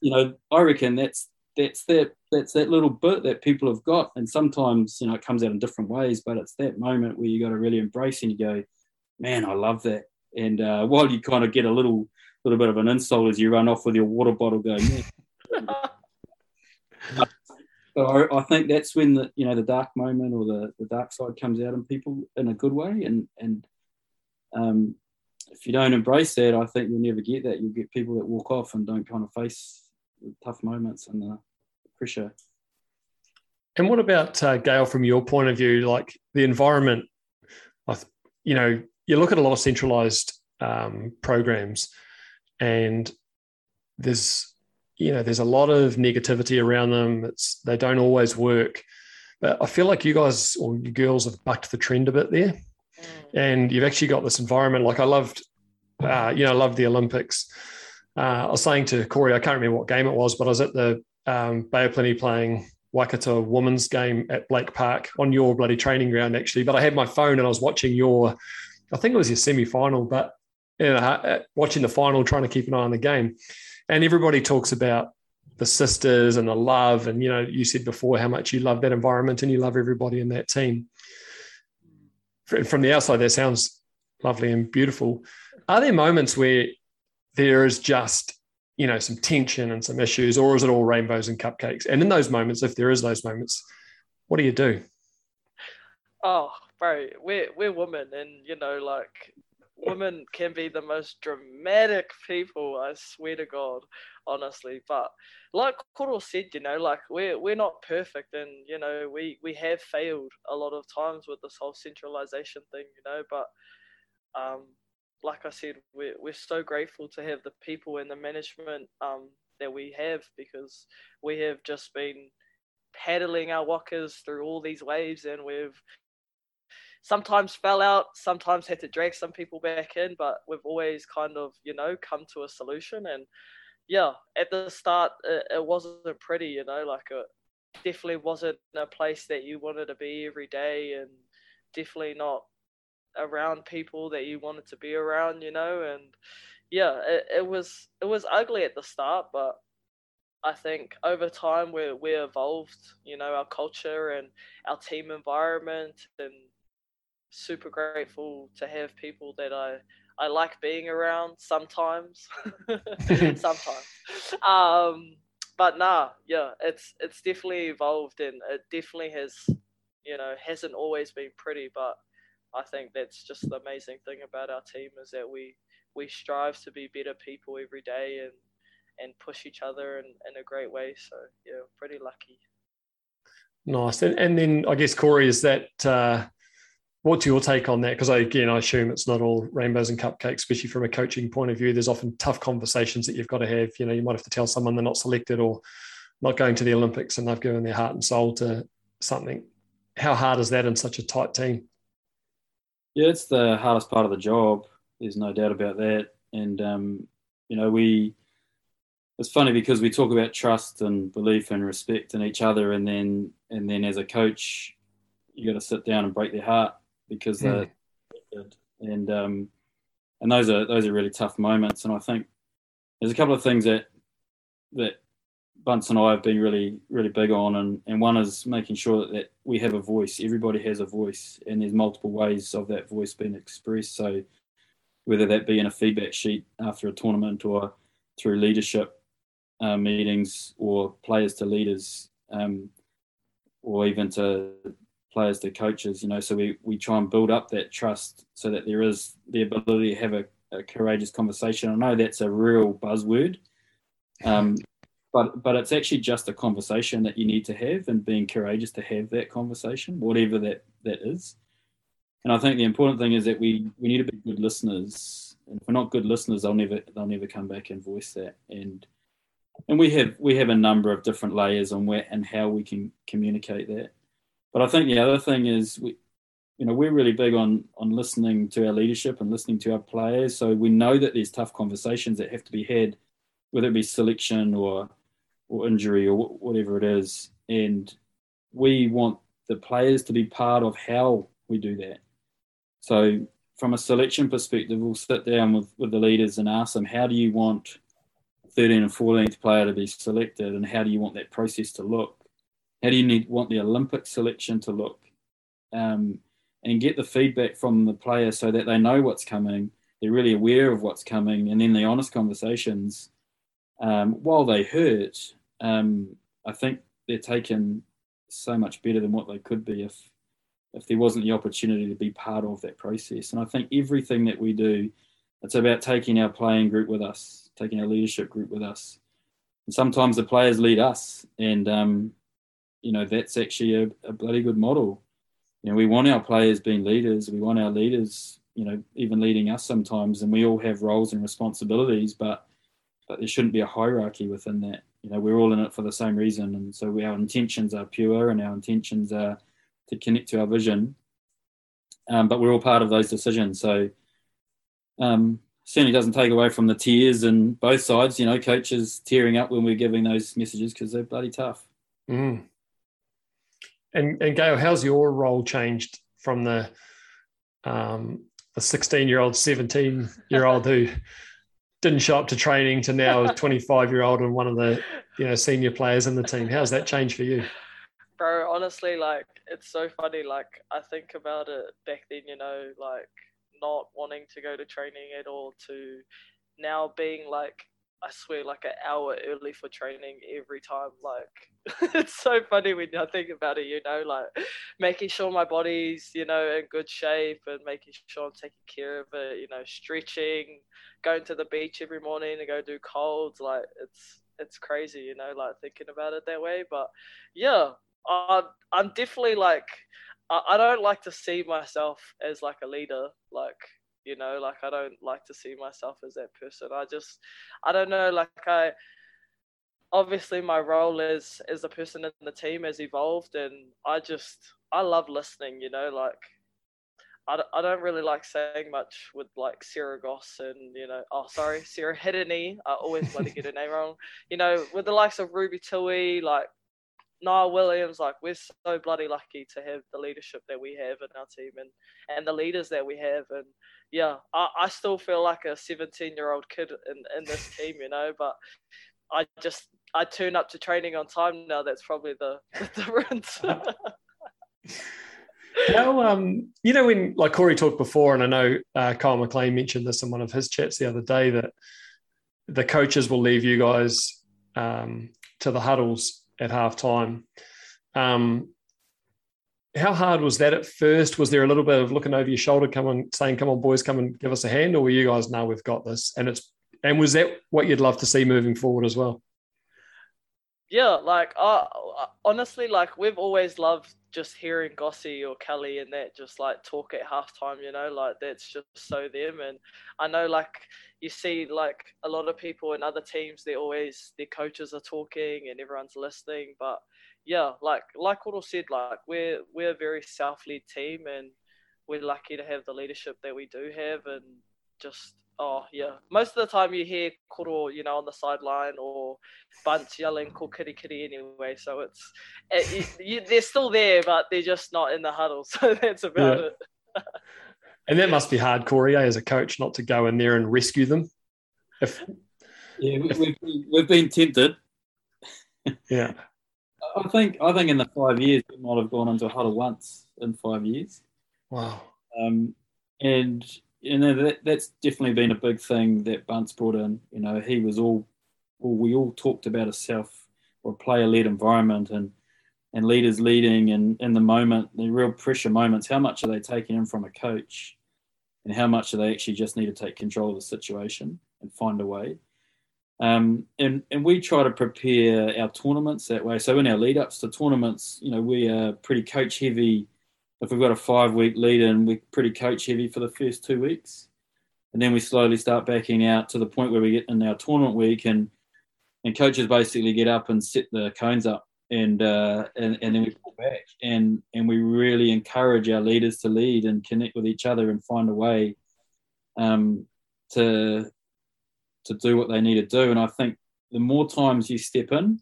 you know, I reckon that's that little bit that people have got. And sometimes, you know, it comes out in different ways, but it's that moment where you got to really embrace and you go, man, I love that. And while you kind of get a little bit of an insult as you run off with your water bottle going, man. So I think that's when the, you know, the dark moment or the dark side comes out in people in a good way. And if you don't embrace that, I think you'll never get that. You'll get people that walk off and don't kind of face the tough moments and the pressure. And what about, Gayle, from your point of view, like the environment? You know, you look at a lot of centralised programs, and there's a lot of negativity around them. They don't always work. But I feel like you guys or you girls have bucked the trend a bit there, and you've actually got this environment. Like I loved the Olympics. I was saying to Cory, I can't remember what game it was, but I was at the Bay of Plenty playing Waikato women's game at Blake Park on your bloody training ground, actually. But I had my phone and I was watching I think it was your semi-final, but you know, watching the final, trying to keep an eye on the game. And everybody talks about the sisters and the love. And, you know, you said before how much you love that environment and you love everybody in that team. From the outside, that sounds lovely and beautiful. Are there moments where there is just, you know, some tension and some issues, or is it all rainbows and cupcakes? And in those moments, if there is those moments, what do you do? Oh, bro, we're women, and, you know, like, women can be the most dramatic people, I swear to God, honestly. But like Koro said, you know, like, we're not perfect, and, you know, we have failed a lot of times with this whole centralization thing, you know, but like I said, we're so grateful to have the people and the management that we have, because we have just been paddling our wakas through all these waves, and we've sometimes fell out, sometimes had to drag some people back in, but we've always kind of, you know, come to a solution. And yeah, at the start, it wasn't pretty, you know, like it definitely wasn't a place that you wanted to be every day, and definitely not around people that you wanted to be around, you know. And yeah, it was ugly at the start, but I think over time we evolved, you know, our culture and our team environment, and super grateful to have people that I like being around sometimes. But yeah, it's definitely evolved, and it definitely has, you know, hasn't always been pretty, but I think that's just the amazing thing about our team, is that we strive to be better people every day, and push each other in a great way. So, yeah, pretty lucky. Nice. And then I guess, Cory, is that what's your take on that? Because, again, I assume it's not all rainbows and cupcakes, especially from a coaching point of view. There's often tough conversations that you've got to have. You know, you might have to tell someone they're not selected or not going to the Olympics, and they've given their heart and soul to something. How hard is that in such a tight team? Yeah, it's the hardest part of the job. There's no doubt about that. And, you know, it's funny because we talk about trust and belief and respect in each other. And then as a coach, you got to sit down and break their heart, because and those are really tough moments. And I think there's a couple of things that Bunts and I have been really, really big on, and one is making sure that we have a voice. Everybody has a voice, and there's multiple ways of that voice being expressed. So whether that be in a feedback sheet after a tournament, or through leadership meetings, or players to leaders, or even to players to coaches, you know, so we try and build up that trust so that there is the ability to have a courageous conversation. I know that's a real buzzword. But it's actually just a conversation that you need to have, and being courageous to have that conversation, whatever that is. And I think the important thing is that we need to be good listeners. And if we're not good listeners, they'll never come back and voice that. And we have a number of different layers on where and how we can communicate that. But I think the other thing is we're really big on listening to our leadership and listening to our players. So we know that there's tough conversations that have to be had, whether it be selection or injury or whatever it is. And we want the players to be part of how we do that. So from a selection perspective, we'll sit down with the leaders and ask them, how do you want 13 and 14th player to be selected, and how do you want that process to look? How do you want the Olympic selection to look? And get the feedback from the player so that they know what's coming, they're really aware of what's coming, and then the honest conversations, while they hurt, I think they're taken so much better than what they could be if there wasn't the opportunity to be part of that process. And I think everything that we do, it's about taking our playing group with us, taking our leadership group with us. And sometimes the players lead us, and, that's actually a bloody good model. You know, we want our players being leaders. We want our leaders, even leading us sometimes. And we all have roles and responsibilities, but there shouldn't be a hierarchy within that. We're all in it for the same reason. And so our intentions are pure, and our intentions are to connect to our vision. But we're all part of those decisions. So certainly doesn't take away from the tears and both sides, coaches tearing up when we're giving those messages because they're bloody tough. Mm. And Gayle, how's your role changed from the 16-year-old, 17-year-old who didn't show up to training to now a 25-year-old and one of the senior players in the team? How's that changed for you? Bro, honestly, it's so funny. I think about it back then, not wanting to go to training at all to now being I swear, an hour early for training every time. It's so funny when I think about it, making sure my body's, in good shape and making sure I'm taking care of it, stretching, going to the beach every morning and go do colds. It's crazy, thinking about it that way. But yeah, I'm definitely I don't like to see myself as a leader, I don't like to see myself as that person. I don't know, obviously my role as a person in the team has evolved, and I love listening, I don't really like saying much with Sarah Goss and, Sarah Hidany. I always want to get her name wrong. With the likes of Ruby Tui, Niall Williams, we're so bloody lucky to have the leadership that we have in our team and the leaders that we have. And yeah, I still feel like a 17-year-old kid in this team, but I turn up to training on time now. That's probably the difference. How, when Cory talked before, and I know Kyle McLean mentioned this in one of his chats the other day, that the coaches will leave you guys to the huddles at halftime. How hard was that at first? Was there a little bit of looking over your shoulder, come on, boys, come and give us a hand? Or were you guys, no, we've got this? And was that what you'd love to see moving forward as well? Yeah, honestly, we've always loved just hearing Gossy or Kelly and that just talk at halftime, that's just so them. And I know you see a lot of people in other teams, their coaches are talking and everyone's listening. But yeah, Otto said, we're a very self-led team, and we're lucky to have the leadership that we do have. And just, oh yeah, most of the time you hear Koro, on the sideline, or Bunt yelling "Ko kiri kiri" anyway. So they're still there, but they're just not in the huddle. So that's about it. And that must be hard, Cory, as a coach, not to go in there and rescue them. We've been tempted. Yeah, I think in the 5 years we might have gone into a huddle once in 5 years. Wow. That's definitely been a big thing that Bunt's brought in. He was we all talked about a self or player-led environment and leaders leading, and in the moment, the real pressure moments, how much are they taking in from a coach, and how much do they actually just need to take control of the situation and find a way? And we try to prepare our tournaments that way. So in our lead-ups to tournaments, we are pretty coach-heavy. if we've got a 5-week lead in, we're pretty coach heavy for the first 2 weeks. And then we slowly start backing out to the point where we get in our tournament week, and coaches basically get up and set the cones up, and then we pull back, and we really encourage our leaders to lead and connect with each other and find a way to do what they need to do. And I think the more times you step in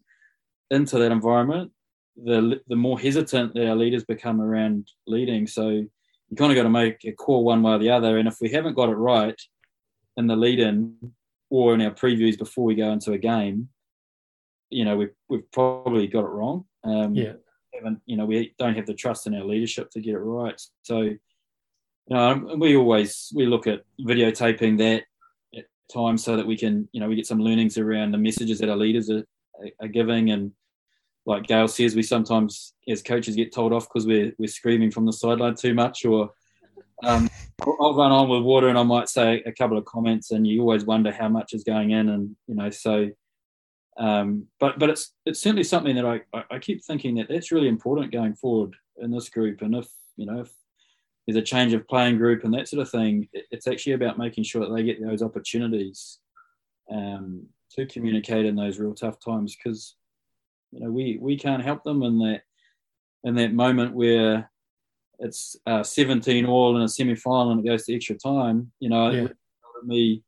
into that environment, the more hesitant that our leaders become around leading. So you kind of got to make a call one way or the other. And if we haven't got it right in the lead-in or in our previews before we go into a game, you know, we've probably got it wrong. We don't have the trust in our leadership to get it right. So, you know, we look at videotaping that at times so that we can, you know, we get some learnings around the messages that our leaders are giving. And like Gayle says, we sometimes, as coaches, get told off because we're screaming from the sideline too much, or I'll run on with water and I might say a couple of comments, and you always wonder how much is going in, and you know. So, but it's certainly something that I keep thinking that that's really important going forward in this group. And if you know, if there's a change of playing group and that sort of thing, it's actually about making sure that they get those opportunities to communicate in those real tough times, because you know, we can't help them in that moment where it's 17 all in a semi-final and it goes to extra time. You know, at the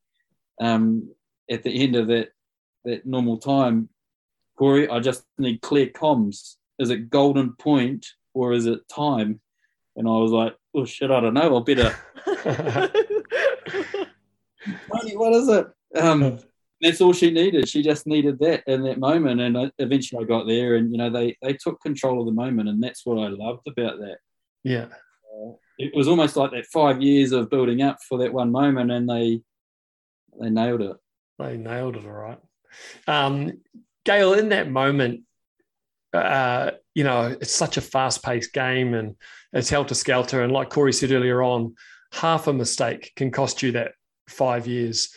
end of that normal time, Cory, I just need clear comms. Is it golden point or is it time? And I was like, oh, shit, I don't know. I'll better. Tony, what is it? That's all she needed. She just needed that in that moment. And eventually I got there, and, you know, they took control of the moment, and that's what I loved about that. Yeah. It was almost like that 5 years of building up for that one moment, and they nailed it. They nailed it, all right. Gayle, in that moment, you know, it's such a fast-paced game and it's helter-skelter. And like Cory said earlier on, half a mistake can cost you that 5 years.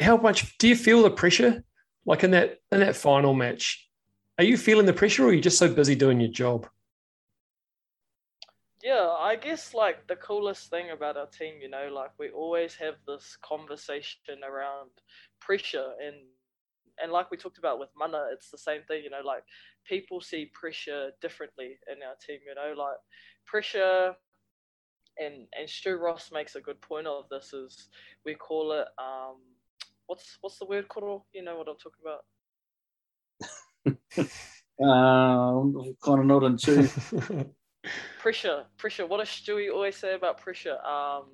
How much do you feel the pressure? Like in that final match, are you feeling the pressure, or are you just so busy doing your job? Yeah, I guess like the coolest thing about our team, you know, like we always have this conversation around pressure, and like we talked about with Mana, it's the same thing, you know, like people see pressure differently in our team, you know, like pressure. And Stu Ross makes a good point of this, is we call it, what's the word, Koro? You know what I'm talking about. Kind of not in tune. Pressure. What does Stewie always say about pressure? Oh,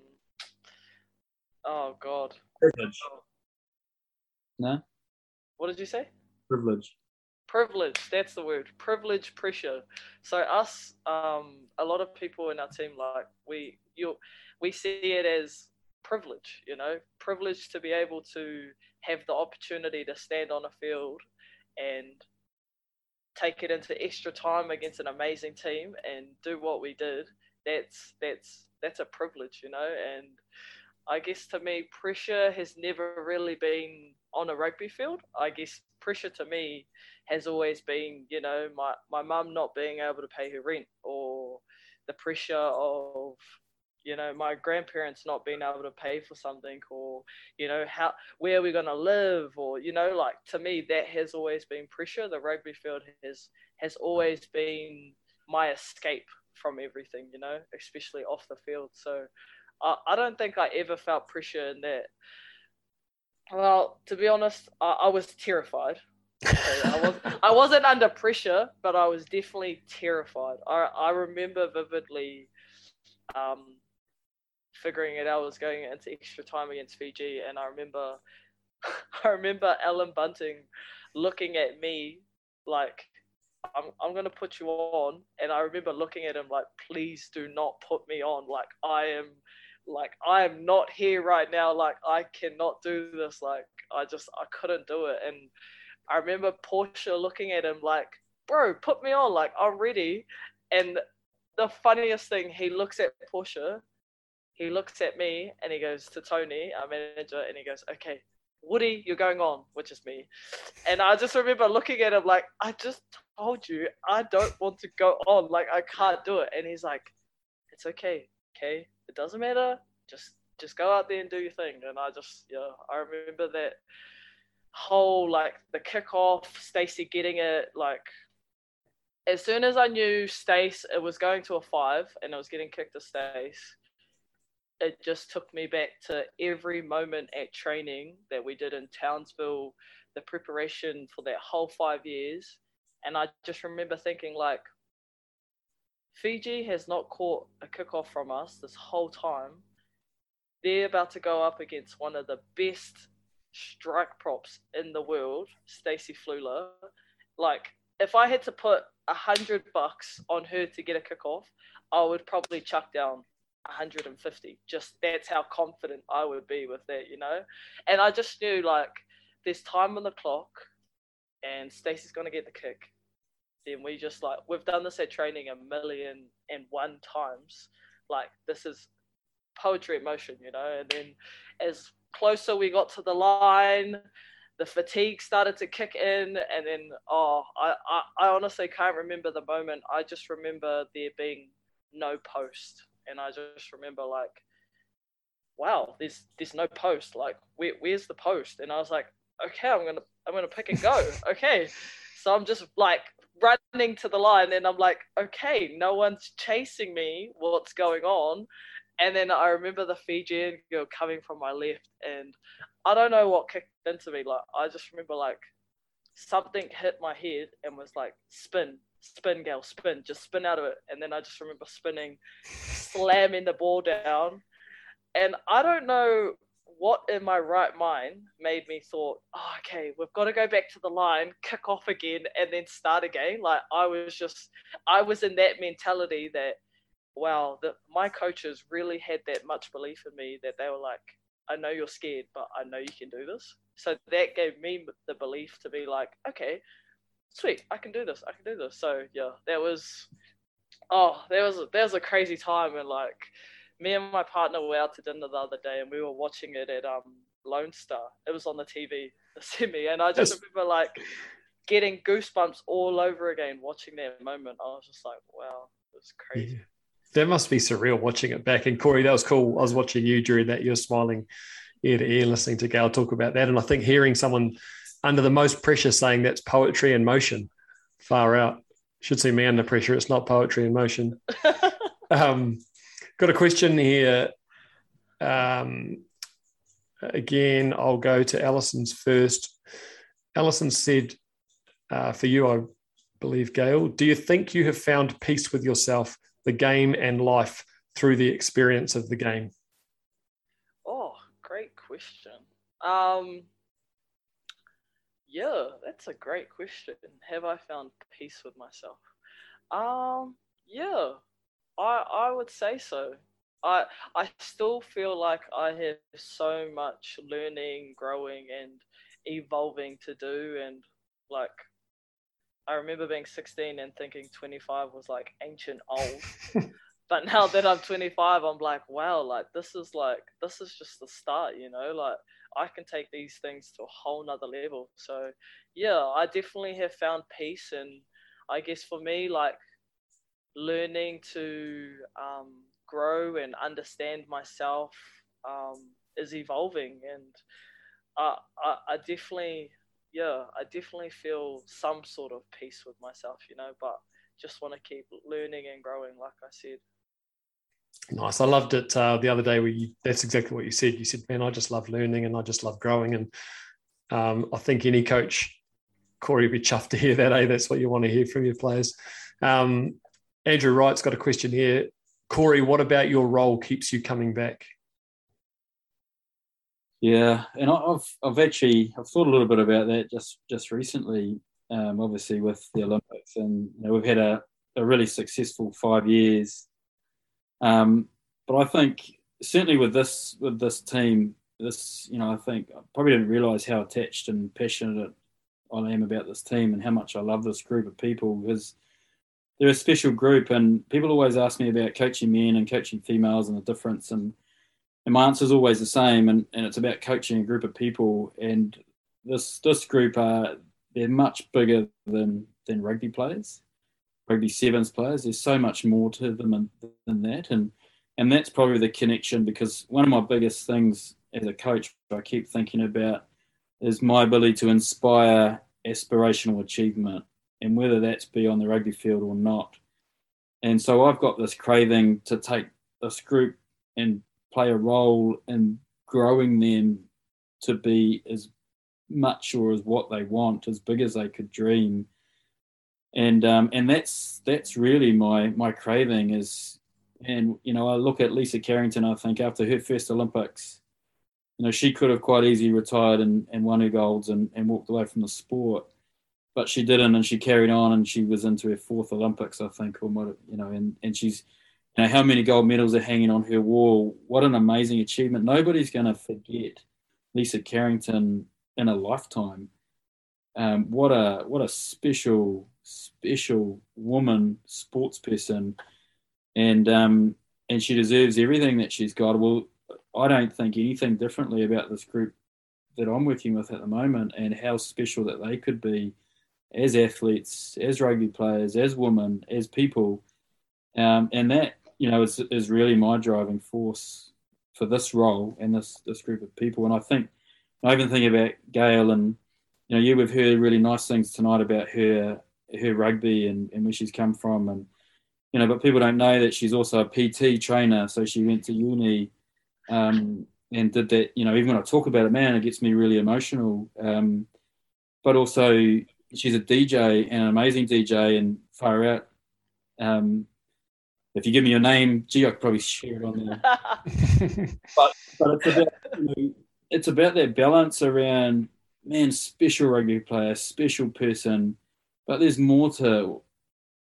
God. Privilege. No? What did you say? Privilege, that's the word. Privilege, pressure. So us, a lot of people in our team, like we see it as privilege, you know, privilege to be able to have the opportunity to stand on a field and take it into extra time against an amazing team and do what we did. That's a privilege, you know. And I guess to me, pressure has never really been on a rugby field. I guess pressure to me has always been, you know, my mum not being able to pay her rent, or the pressure of, you know, my grandparents not being able to pay for something, or, you know, where are we going to live, or, you know, like to me, that has always been pressure. The rugby field has always been my escape from everything, you know, especially off the field. So I don't think I ever felt pressure in that. Well, to be honest, I was terrified. So I wasn't under pressure, but I was definitely terrified. I remember vividly figuring it out. I was going into extra time against Fiji, and I remember Allan Bunting looking at me like, I'm going to put you on. And I remember looking at him like, please do not put me on. Like, I am not here right now. Like, I cannot do this. Like, I couldn't do it. And I remember Portia looking at him like, bro, put me on. Like, I'm ready. And the funniest thing, he looks at Portia, he looks at me, and he goes to Tony, our manager, and he goes, okay, Woody, you're going on, which is me. And I just remember looking at him like, I just told you I don't want to go on. Like, I can't do it. And he's like, it's okay, okay? It doesn't matter. Just go out there and do your thing. And I just, yeah, I remember that whole, like, the kickoff, Stacey getting it, like, as soon as I knew Stace, it was going to a 5 and I was getting kicked to Stace, it just took me back to every moment at training that we did in Townsville, the preparation for that whole 5 years. And I just remember thinking, like, Fiji has not caught a kickoff from us this whole time. They're about to go up against one of the best strike props in the world, Stacey Fluhler. Like, if I had to put $100 on her to get a kickoff, I would probably chuck down 150. Just that's how confident I would be with that, you know? And I just knew, like, there's time on the clock and Stacey's going to get the kick. Then we just, like, we've done this at training 1,000,001 times. Like, this is poetry in motion, you know? And then as closer we got to the line, the fatigue started to kick in, and then, I honestly can't remember the moment. I just remember there being no post, and I just remember, like, wow, there's no post. Like, where's the post? And I was like, okay, I'm gonna pick and go. Okay, so I'm just, like, running to the line, and I'm like, okay, no one's chasing me. What's going on? And then I remember the Fijian girl coming from my left, and I don't know what kicked into me. Like, I just remember, like, something hit my head and was like, spin, Gayle, spin, just spin out of it. And then I just remember spinning, slamming the ball down. And I don't know what in my right mind made me thought, oh, okay, we've got to go back to the line, kick off again, and then start again. Like, I was in that mentality that, wow, my coaches really had that much belief in me that they were like, I know you're scared, but I know you can do this. So that gave me the belief to be like, okay, sweet, I can do this. So yeah, that was a crazy time. And, like, me and my partner were out to dinner the other day, and we were watching it at Lone Star. It was on the TV, the semi, and I just remember, like, getting goosebumps all over again watching that moment. I was just like, wow, it was crazy. Yeah. That must be surreal watching it back. And Cory, that was cool. I was watching you during that. You're smiling ear to ear listening to Gayle talk about that. And I think hearing someone under the most pressure saying that's poetry in motion, far out. Should see me under pressure. It's not poetry in motion. Got a question here. Again, I'll go to Alison's first. Alison said, for you, I believe, Gayle, do you think you have found peace with yourself, the game and life, through the experience of the game? Oh, great question. Yeah, that's a great question. Have I found peace with myself? Yeah, I would say so. I still feel like I have so much learning, growing and evolving to do. And, like, I remember being 16 and thinking 25 was, like, ancient old. But now that I'm 25, I'm like, wow, like, this is just the start, you know? Like, I can take these things to a whole nother level. So, yeah, I definitely have found peace. And I guess for me, like, learning to grow and understand myself is evolving. And I definitely... yeah, I definitely feel some sort of peace with myself, you know, but just want to keep learning and growing, like I said. Nice. I loved it the other day where that's exactly what you said. You said, man, I just love learning and I just love growing. And I think any coach, Cory, would be chuffed to hear that, eh? That's what you want to hear from your players. Andrew Wright's got a question here. Cory, what about your role keeps you coming back? Yeah, and I've thought a little bit about that just recently, obviously with the Olympics, and, you know, we've had a really successful 5 years. But I think certainly with this team, you know, I think I probably didn't realise how attached and passionate I am about this team and how much I love this group of people, because they're a special group. And people always ask me about coaching men and coaching females and the difference, and And my answer is always the same, and it's about coaching a group of people. And this group they're much bigger than rugby players, rugby sevens players. There's so much more to them than that, and that's probably the connection. Because one of my biggest things as a coach, I keep thinking about, is my ability to inspire aspirational achievement, and whether that's be on the rugby field or not. And so I've got this craving to take this group and play a role in growing them to be as much or as what they want, as big as they could dream. And that's really my craving is, and, you know, I look at Lisa Carrington, I think after her first Olympics, you know, she could have quite easily retired and won her golds and walked away from the sport, but she didn't. And she carried on, and she was into her fourth Olympics, I think, or might have, you know, and she's, you know, how many gold medals are hanging on her wall. What an amazing achievement. Nobody's going to forget Lisa Carrington in a lifetime. What a special, special woman, sports person. And she deserves everything that she's got. Well, I don't think anything differently about this group that I'm working with at the moment, and how special that they could be as athletes, as rugby players, as women, as people. And that, you know, is really my driving force for this role and this group of people. And I even think about Gayle, and, you know, we've heard really nice things tonight about her rugby and where she's come from, and, you know, but people don't know that she's also a PT trainer. So she went to uni and did that. You know, even when I talk about it, man, it gets me really emotional. But also she's a DJ, and an amazing DJ, and far out. If you give me your name, gee, I could probably share it on there. but it's about that balance around, man, special rugby player, special person. But there's more to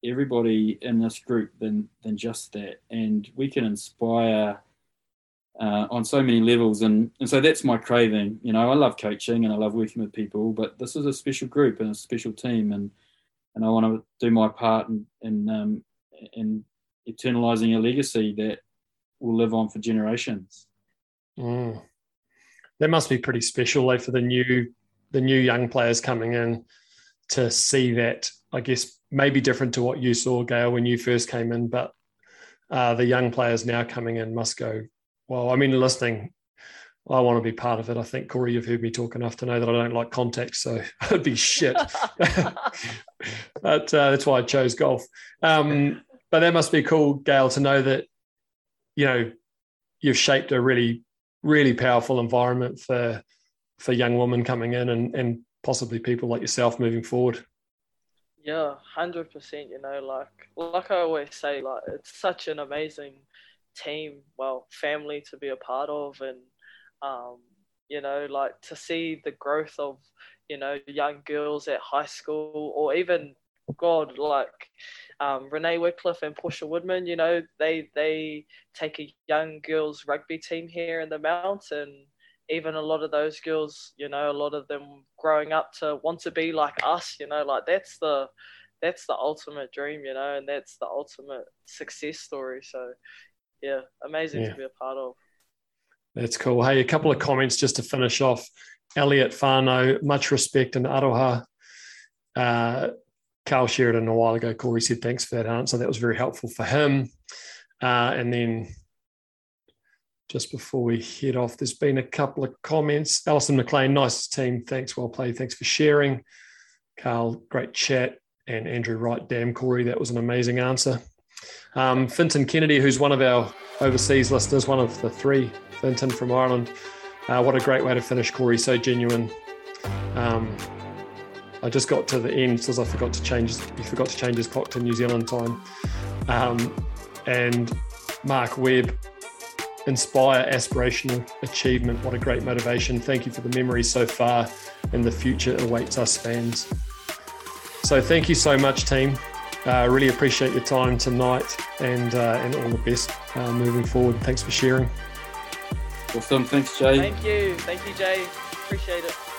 everybody in this group than just that. And we can inspire on so many levels. And so that's my craving. You know, I love coaching and I love working with people, but this is a special group and a special team. And I want to do my part in eternalizing a legacy that will live on for generations. Mm. That must be pretty special, though, for the new young players coming in to see that. I guess maybe different to what you saw, Gayle, when you first came in, but the young players now coming in must go, well, I mean, listening, I want to be part of it. I think, Cory, you've heard me talk enough to know that I don't like contact, so it'd be shit. But that's why I chose golf. But that must be cool, Gayle, to know that, you know, you've shaped a really, really powerful environment for young women coming in and possibly people like yourself moving forward. Yeah, 100%. You know, like I always say, like, it's such an amazing team, well, family to be a part of, and you know, like, to see the growth of, you know, young girls at high school, or even, God, like, Renee Wycliffe and Portia Woodman, you know, they take a young girls rugby team here in the Mount, and even a lot of those girls, you know, a lot of them growing up to want to be like us, you know, like, that's the ultimate dream, you know, and that's the ultimate success story. So, yeah, amazing to be a part of. That's cool. Hey, a couple of comments just to finish off. Elliot Farno, much respect and aroha. Carl Sheridan a while ago, Cory, said thanks for that answer. That was very helpful for him. And then just before we head off, there's been a couple of comments. Alison McLean, nice team. Thanks, well played. Thanks for sharing. Carl, great chat. And Andrew Wright, damn, Cory, that was an amazing answer. Fintan Kennedy, who's one of our overseas listeners, one of the three, Fintan from Ireland. What a great way to finish, Cory, so genuine. I just got to the end because he forgot to change his clock to New Zealand time. And Mark Webb, inspire aspirational achievement. What a great motivation. Thank you for the memories so far, and the future awaits us fans. So thank you so much, team. Really appreciate your time tonight, and all the best moving forward. Thanks for sharing. Awesome. Thanks, Jay. Thank you. Thank you, Jay. Appreciate it.